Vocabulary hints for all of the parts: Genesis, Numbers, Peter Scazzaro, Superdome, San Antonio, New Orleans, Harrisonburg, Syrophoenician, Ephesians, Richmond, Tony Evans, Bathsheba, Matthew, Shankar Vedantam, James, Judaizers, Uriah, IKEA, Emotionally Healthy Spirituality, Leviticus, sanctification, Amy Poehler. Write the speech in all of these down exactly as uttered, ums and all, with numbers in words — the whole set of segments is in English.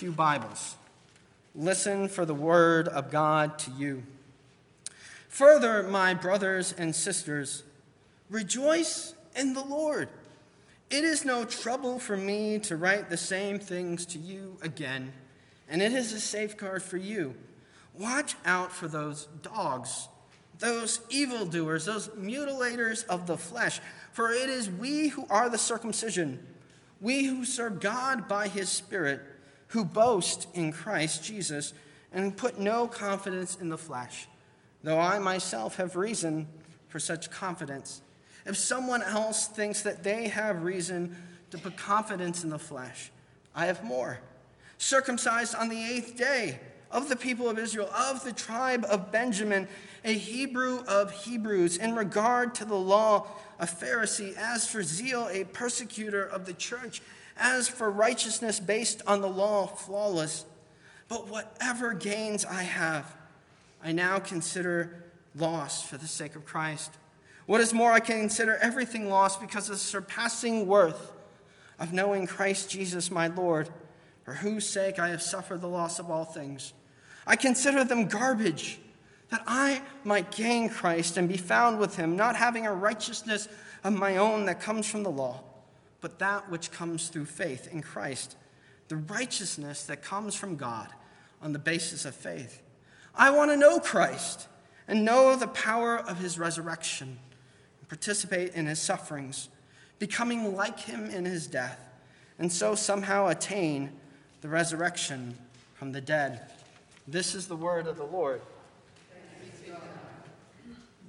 pew Bibles. Listen for the word of God to you. Further, my brothers and sisters, rejoice in the Lord. It is no trouble for me to write the same things to you again, and it is a safeguard for you. Watch out for those dogs, those evildoers, those mutilators of the flesh, for it is we who are the circumcision, we who serve God by his Spirit, who boast in Christ Jesus, and put no confidence in the flesh, though I myself have reason for such confidence. If someone else thinks that they have reason to put confidence in the flesh, I have more. Circumcised on the eighth day, of the people of Israel, of the tribe of Benjamin, a Hebrew of Hebrews, in regard to the law, a Pharisee, as for zeal, a persecutor of the church, as for righteousness based on the law, flawless. But whatever gains I have, I now consider lost for the sake of Christ. What is more, I consider everything lost because of the surpassing worth of knowing Christ Jesus my Lord, for whose sake I have suffered the loss of all things. I consider them garbage, that I might gain Christ and be found with him, not having a righteousness of my own that comes from the law, but that which comes through faith in Christ, the righteousness that comes from God on the basis of faith. I want to know Christ and know the power of his resurrection, and participate in his sufferings, becoming like him in his death, and so somehow attain the resurrection from the dead. This is the word of the Lord.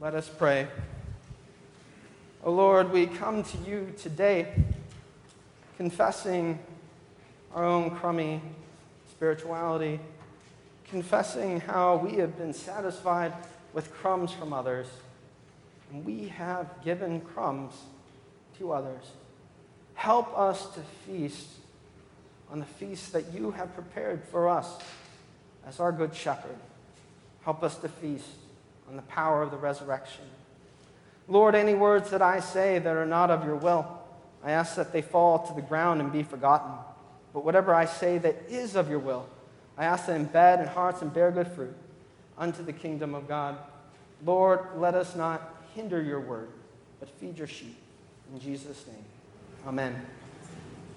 Let us pray. O Lord, we come to you today confessing our own crummy spirituality, confessing how we have been satisfied with crumbs from others, and we have given crumbs to others. Help us to feast on the feast that you have prepared for us as our good shepherd. Help us to feast on the power of the resurrection. Lord, any words that I say that are not of your will, I ask that they fall to the ground and be forgotten. But whatever I say that is of your will, I ask that embed in hearts and bear good fruit unto the kingdom of God. Lord, let us not hinder your word, but feed your sheep. In Jesus' name, amen.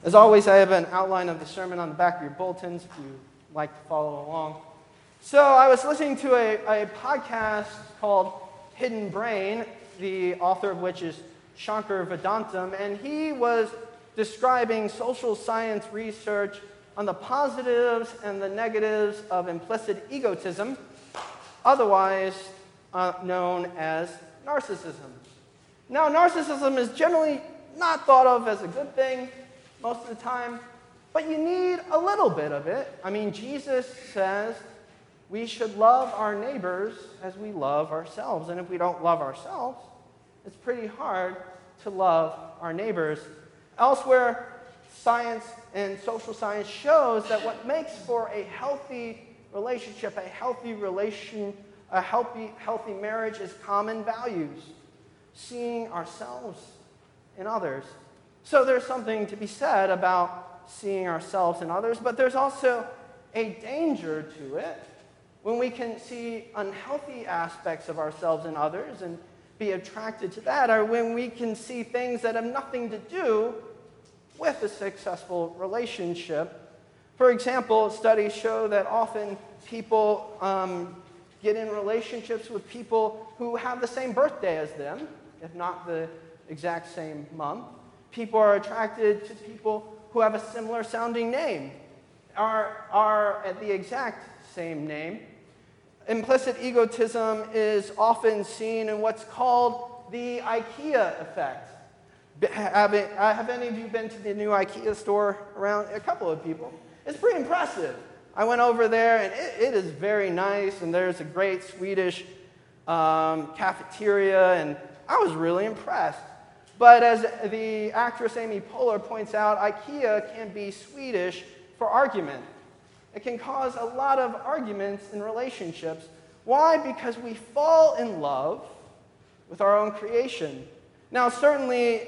As always, I have an outline of the sermon on the back of your bulletins if you'd like to follow along. So I was listening to a, a podcast called Hidden Brain, the author of which is Shankar Vedantam, and he was describing social science research on the positives and the negatives of implicit egotism, otherwise uh, known as narcissism. Now, narcissism is generally not thought of as a good thing most of the time, but you need a little bit of it. I mean, Jesus says we should love our neighbors as we love ourselves. And if we don't love ourselves, it's pretty hard to love our neighbors. Elsewhere, science and social science shows that what makes for a healthy relationship, a healthy relation, a healthy, healthy marriage is common values, seeing ourselves in others. So there's something to be said about seeing ourselves and others, but there's also a danger to it when we can see unhealthy aspects of ourselves and others and be attracted to that, or when we can see things that have nothing to do with a successful relationship. For example, studies show that often people um, get in relationships with people who have the same birthday as them, if not the exact same month. People are attracted to people who have a similar sounding name, are, are at the exact same name. Implicit egotism is often seen in what's called the IKEA effect. Have, it, have any of you been to the new IKEA store around? A couple of people. It's pretty impressive. I went over there, and it, it is very nice, and there's a great Swedish um, cafeteria, and I was really impressed. But as the actress Amy Poehler points out, IKEA can be Swedish for argument. It can cause a lot of arguments in relationships. Why? Because we fall in love with our own creation. Now, certainly,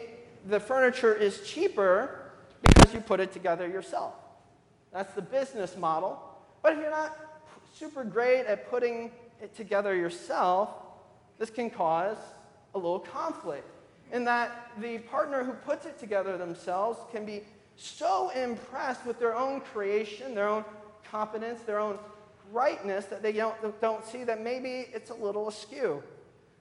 the furniture is cheaper because you put it together yourself. That's the business model. But if you're not super great at putting it together yourself, this can cause a little conflict, in that the partner who puts it together themselves can be so impressed with their own creation, their own competence, their own rightness, that they don't, don't see that maybe it's a little askew.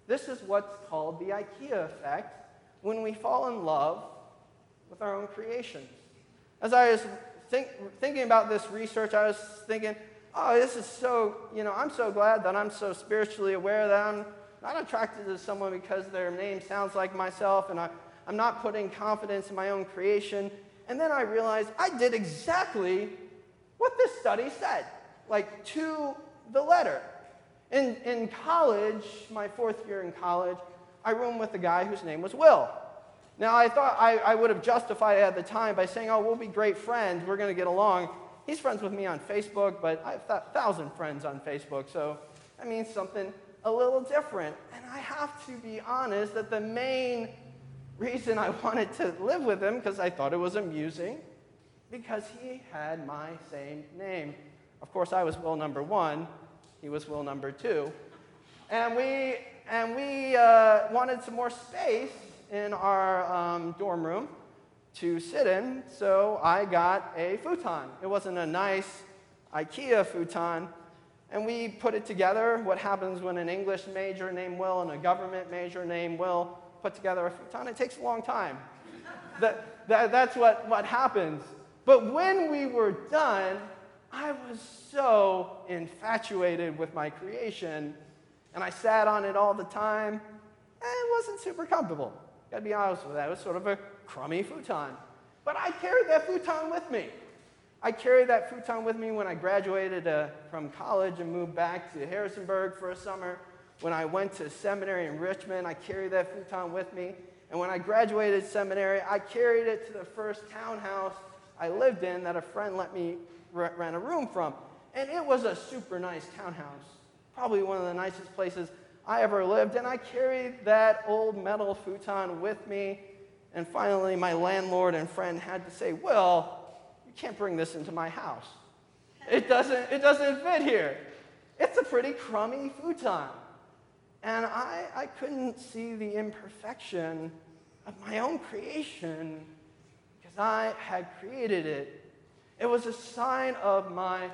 This is what's called the IKEA effect, when we fall in love with our own creations. As I was think, thinking about this research, I was thinking, oh, this is so, you know, I'm so glad that I'm so spiritually aware that I'm not attracted to someone because their name sounds like myself, and I, I'm not putting confidence in my own creation. And then I realized I did exactly what this study said, like to the letter. In, in college, my fourth year in college, I roomed with a guy whose name was Will. Now, I thought I, I would have justified it at the time by saying, oh, we'll be great friends, we're going to get along. He's friends with me on Facebook, but I have a thousand friends on Facebook, so that means something a little different. And I have to be honest that the main reason I wanted to live with him, because I thought it was amusing, because he had my same name. Of course, I was Will number one, he was Will number two, and we and we uh, wanted some more space in our um, dorm room to sit in, so I got a futon. It wasn't a nice IKEA futon, and we put it together. What happens when an English major named Will and a government major named Will put together a futon? It takes a long time. that, that, that's what, what happens. But when we were done, I was so infatuated with my creation, and I sat on it all the time, and it wasn't super comfortable. Got to be honest with that. It was sort of a crummy futon. But I carried that futon with me. I carried that futon with me when I graduated uh, from college and moved back to Harrisonburg for a summer. When I went to seminary in Richmond, I carried that futon with me. And when I graduated seminary, I carried it to the first townhouse I lived in that a friend let me r- rent a room from. And it was a super nice townhouse, probably one of the nicest places I ever lived. And I carried that old metal futon with me. And finally, my landlord and friend had to say, well, you can't bring this into my house. It doesn't, it doesn't fit here. It's a pretty crummy futon. And I, I couldn't see the imperfection of my own creation because I had created it. It was a sign of my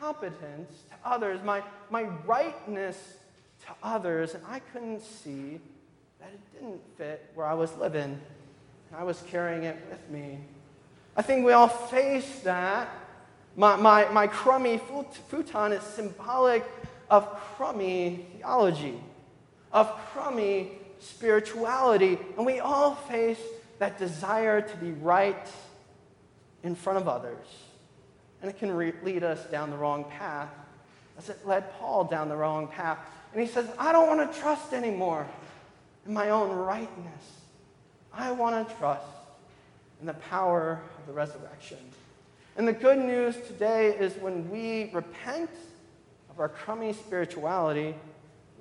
competence to others, my, my rightness to others, and I couldn't see that it didn't fit where I was living, and I was carrying it with me. I think we all face that. My, my, my crummy futon is symbolic of crummy theology, of crummy spirituality, and we all face that desire to be right in front of others, and it can re- lead us down the wrong path, as it led Paul down the wrong path. And he says, I don't want to trust anymore in my own rightness. I want to trust in the power of the resurrection. And the good news today is when we repent of our crummy spirituality,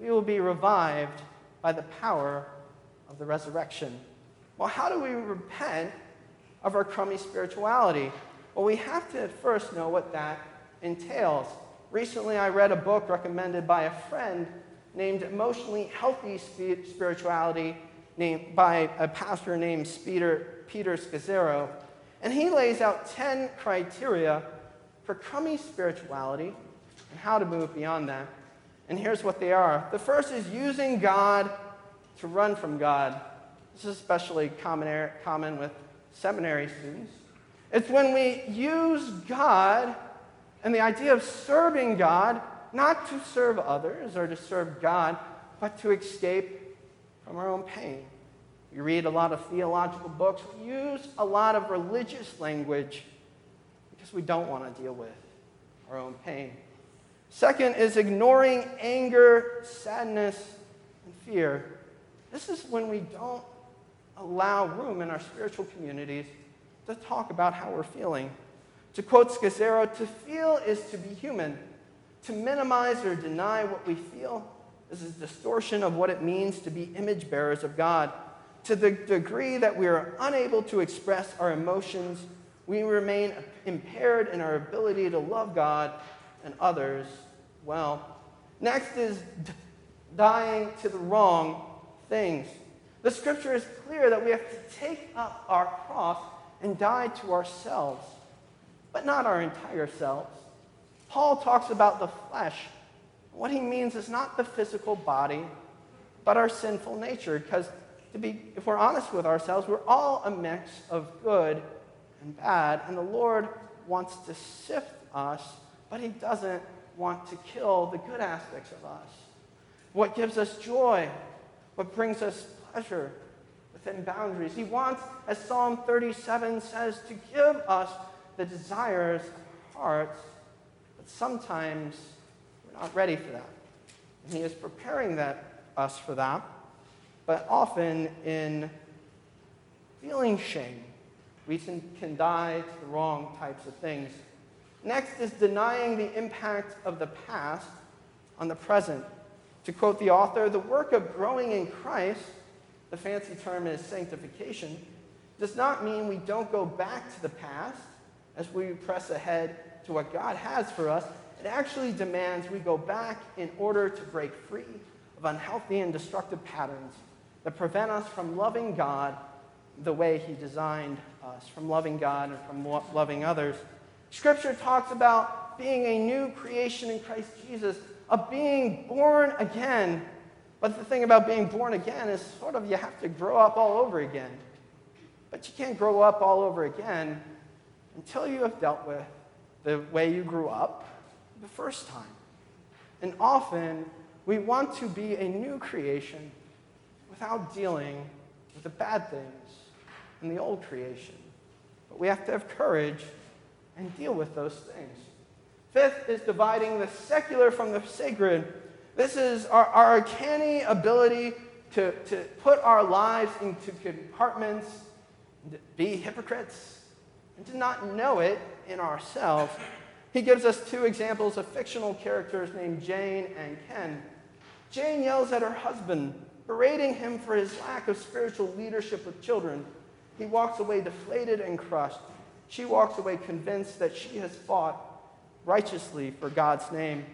we will be revived by the power of the resurrection. Well, how do we repent of our crummy spirituality? Well, we have to first know what that entails. Recently, I read a book recommended by a friend named Emotionally Healthy Spirituality named, by a pastor named Peter, Peter Scazzaro. And he lays out ten criteria for crummy spirituality and how to move beyond that. And here's what they are. The first is using God to run from God. This is especially common, common with seminary students. It's when we use God and the idea of serving God, not to serve others or to serve God, but to escape from our own pain. We read a lot of theological books. We use a lot of religious language because we don't want to deal with our own pain. Second is ignoring anger, sadness, and fear. This is when we don't allow room in our spiritual communities to talk about how we're feeling. To quote Scazzaro, to feel is to be human. To minimize or deny what we feel is a distortion of what it means to be image bearers of God. To the degree that we are unable to express our emotions we remain impaired in our ability to love God and others well. Next is d- dying to the wrong things. The scripture is clear that we have to take up our cross and die to ourselves, but not our entire selves. Paul talks about the flesh. What he means is not the physical body, but our sinful nature, because to be, if we're honest with ourselves, we're all a mix of good and bad, and the Lord wants to sift us, but he doesn't want to kill the good aspects of us. What gives us joy, what brings us pleasure within boundaries. He wants, as Psalm thirty-seven says, to give us the desires of our hearts, but sometimes we're not ready for that. And he is preparing that, us for that, but often in feeling shame, we can die to the wrong types of things. Next is denying the impact of the past on the present. To quote the author, the work of growing in Christ, the fancy term is sanctification, does not mean we don't go back to the past as we press ahead to what God has for us. It actually demands we go back in order to break free of unhealthy and destructive patterns that prevent us from loving God the way he designed us, from loving God and from lo- loving others. Scripture talks about being a new creation in Christ Jesus, of being born again. But the thing about being born again is sort of you have to grow up all over again. But you can't grow up all over again until you have dealt with the way you grew up the first time. And often, we want to be a new creation without dealing with the bad things in the old creation. But we have to have courage and deal with those things. Fifth is dividing the secular from the sacred. This is our, our uncanny ability to, to put our lives into compartments, be hypocrites, and to not know it in ourselves. He gives us two examples of fictional characters named Jane and Ken. Jane yells at her husband, berating him for his lack of spiritual leadership with children. He walks away deflated and crushed. She walks away convinced that she has fought righteously for God's name.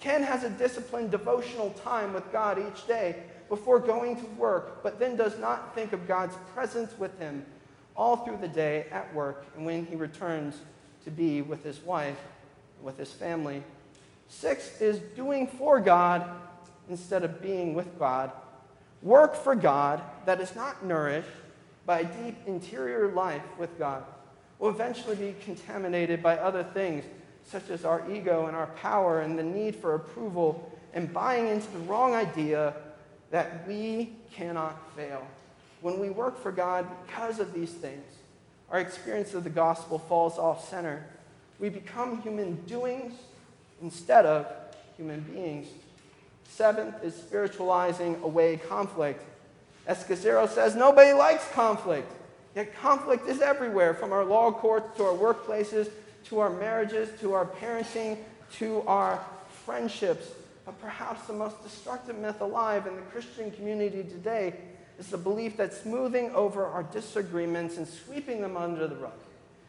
Ken has a disciplined devotional time with God each day before going to work, but then does not think of God's presence with him all through the day at work and when he returns to be with his wife, with his family. Sixth is doing for God instead of being with God. Work for God that is not nourished by a deep interior life with God will eventually be contaminated by other things, such as our ego and our power and the need for approval and buying into the wrong idea that we cannot fail. When we work for God because of these things, our experience of the gospel falls off center. We become human doings instead of human beings. Seventh is spiritualizing away conflict. As Scazzaro says, nobody likes conflict. Yet conflict is everywhere, from our law courts to our workplaces, to our marriages, to our parenting, to our friendships. But perhaps the most destructive myth alive in the Christian community today is the belief that smoothing over our disagreements and sweeping them under the rug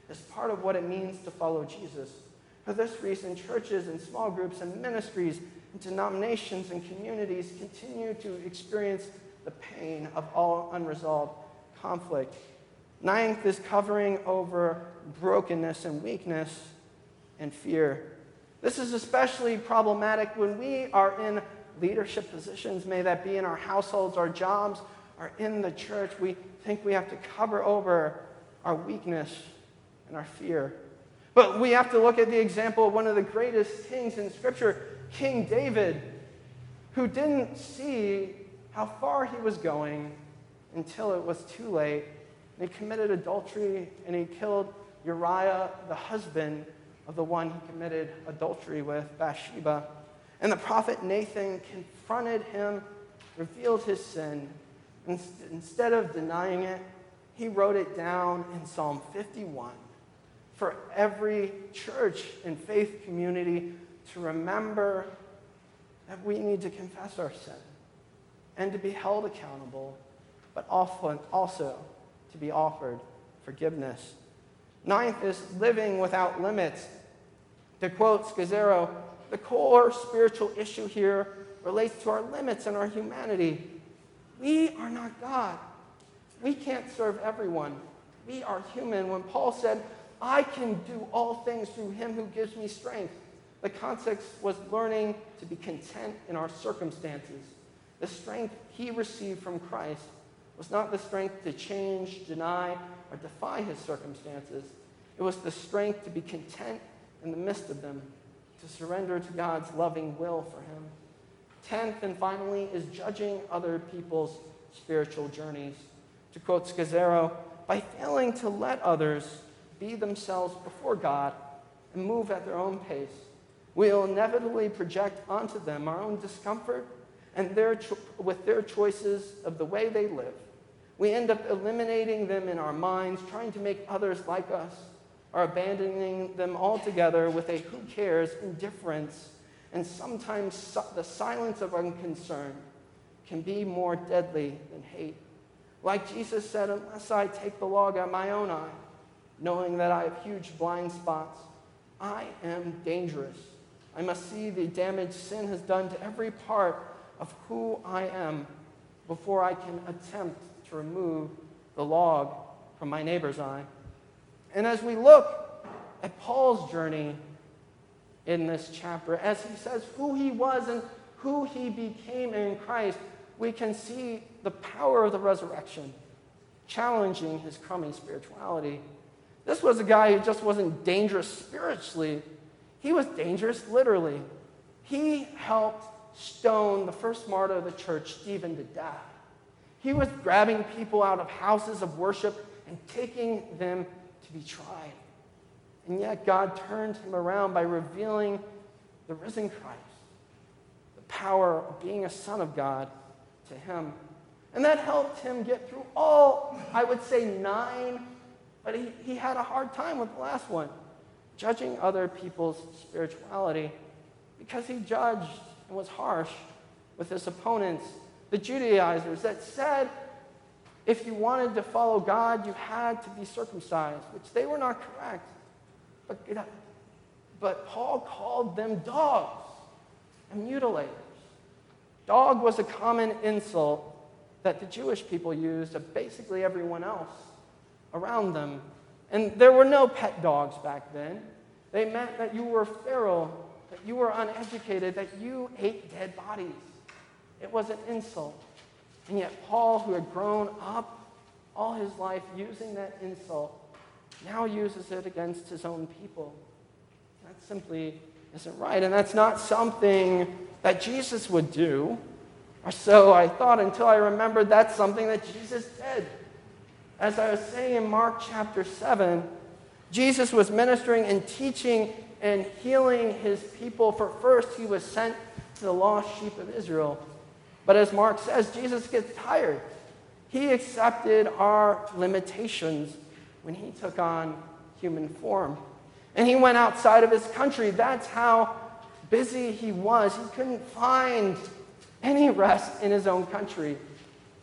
is part of what it means to follow Jesus. For this reason, churches and small groups and ministries and denominations and communities continue to experience the pain of all unresolved conflict. Ninth is covering over brokenness and weakness and fear. This is especially problematic when we are in leadership positions, may that be in our households, our jobs, or in the church. We think we have to cover over our weakness and our fear. But we have to look at the example of one of the greatest kings in Scripture, King David, who didn't see how far he was going until it was too late. And he committed adultery, and he killed Uriah, the husband of the one he committed adultery with, Bathsheba. And the prophet Nathan confronted him, revealed his sin. And instead of denying it, he wrote it down in Psalm fifty-one for every church and faith community to remember that we need to confess our sin and to be held accountable, but also to be offered forgiveness. Ninth is living without limits. To quote Scazzaro, the core spiritual issue here relates to our limits and our humanity. We are not God. We can't serve everyone. We are human. When Paul said, I can do all things through him who gives me strength, the context was learning to be content in our circumstances. The strength he received from Christ was not the strength to change, deny, or defy his circumstances. It was the strength to be content in the midst of them, to surrender to God's loving will for him. Tenth and finally is judging other people's spiritual journeys. To quote Scazzaro, by failing to let others be themselves before God and move at their own pace, we will inevitably project onto them our own discomfort and their cho- with their choices of the way they live. We end up eliminating them in our minds, trying to make others like us, or abandoning them altogether with a who cares indifference, and sometimes su- the silence of unconcern can be more deadly than hate. Like Jesus said, unless I take the log out of my own eye, knowing that I have huge blind spots, I am dangerous. I must see the damage sin has done to every part of who I am before I can attempt to remove the log from my neighbor's eye. And as we look at Paul's journey in this chapter, as he says who he was and who he became in Christ, we can see the power of the resurrection challenging his crummy spirituality. This was a guy who just wasn't dangerous spiritually. He was dangerous literally. He helped stone the first martyr of the church, Stephen, to death. He was grabbing people out of houses of worship and taking them to be tried. And yet God turned him around by revealing the risen Christ, the power of being a son of God to him. And that helped him get through all, I would say nine, but he, he had a hard time with the last one, judging other people's spirituality, because he judged and was harsh with his opponents, the Judaizers, that said if you wanted to follow God, you had to be circumcised, which they were not correct. But, but Paul called them dogs and mutilators. Dog was a common insult that the Jewish people used of basically everyone else around them. And there were no pet dogs back then. They meant that you were feral, that you were uneducated, that you ate dead bodies. It was an insult. And yet Paul, who had grown up all his life using that insult, now uses it against his own people. That simply isn't right. And that's not something that Jesus would do, or so I thought, until I remembered that's something that Jesus did. As I was saying in Mark chapter seven, Jesus was ministering and teaching and healing his people. For first, he was sent to the lost sheep of Israel. But as Mark says, Jesus gets tired. He accepted our limitations when he took on human form. And he went outside of his country. That's how busy he was. He couldn't find any rest in his own country.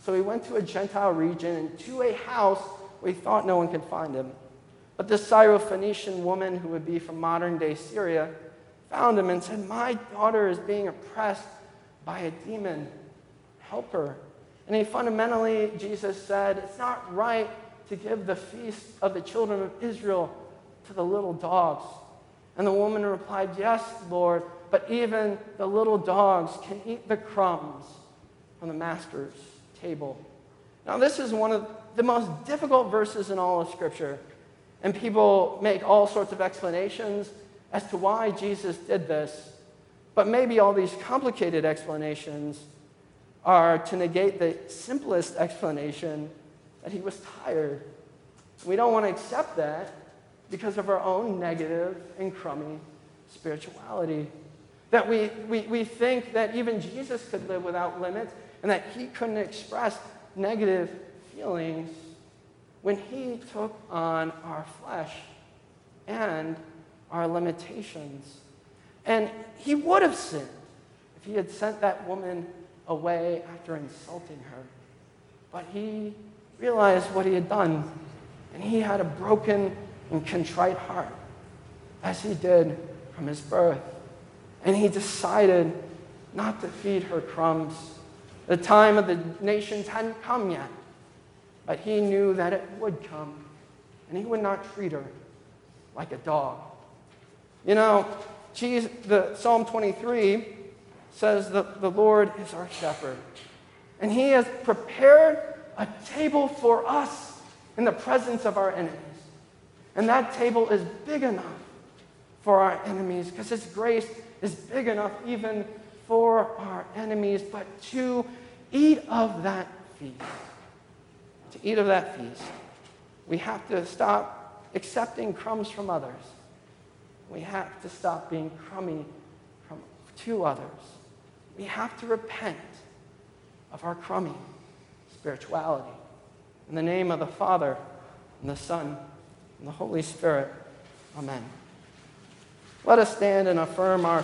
So he went to a Gentile region and to a house where he thought no one could find him. But this Syrophoenician woman, who would be from modern-day Syria, found him and said, my daughter is being oppressed by a demon. Help her. And he fundamentally, Jesus said, it's not right to give the feast of the children of Israel to the little dogs. And the woman replied, yes, Lord, but even the little dogs can eat the crumbs on the master's table. Now, this is one of the most difficult verses in all of Scripture, and people make all sorts of explanations as to why Jesus did this, but maybe all these complicated explanations are to negate the simplest explanation that he was tired. We don't want to accept that because of our own negative and crummy spirituality, that we, we, we think that even Jesus could live without limits, and that he couldn't express negative feelings when he took on our flesh and our limitations. And he would have sinned if he had sent that woman away after insulting her. But he realized what he had done, and he had a broken and contrite heart, as he did from his birth. And he decided not to feed her crumbs. The time of the nations hadn't come yet, but he knew that it would come, and he would not treat her like a dog. You know, Jesus, the Psalm twenty-three says that the Lord is our shepherd, and he has prepared a table for us in the presence of our enemies. And that table is big enough for our enemies, because his grace is big enough even for our enemies. But to eat of that feast, to eat of that feast, we have to stop accepting crumbs from others. We have to stop being crummy from, to others. We have to repent of our crummy spirituality. In the name of the Father, and the Son, and the Holy Spirit. Amen. Let us stand and affirm our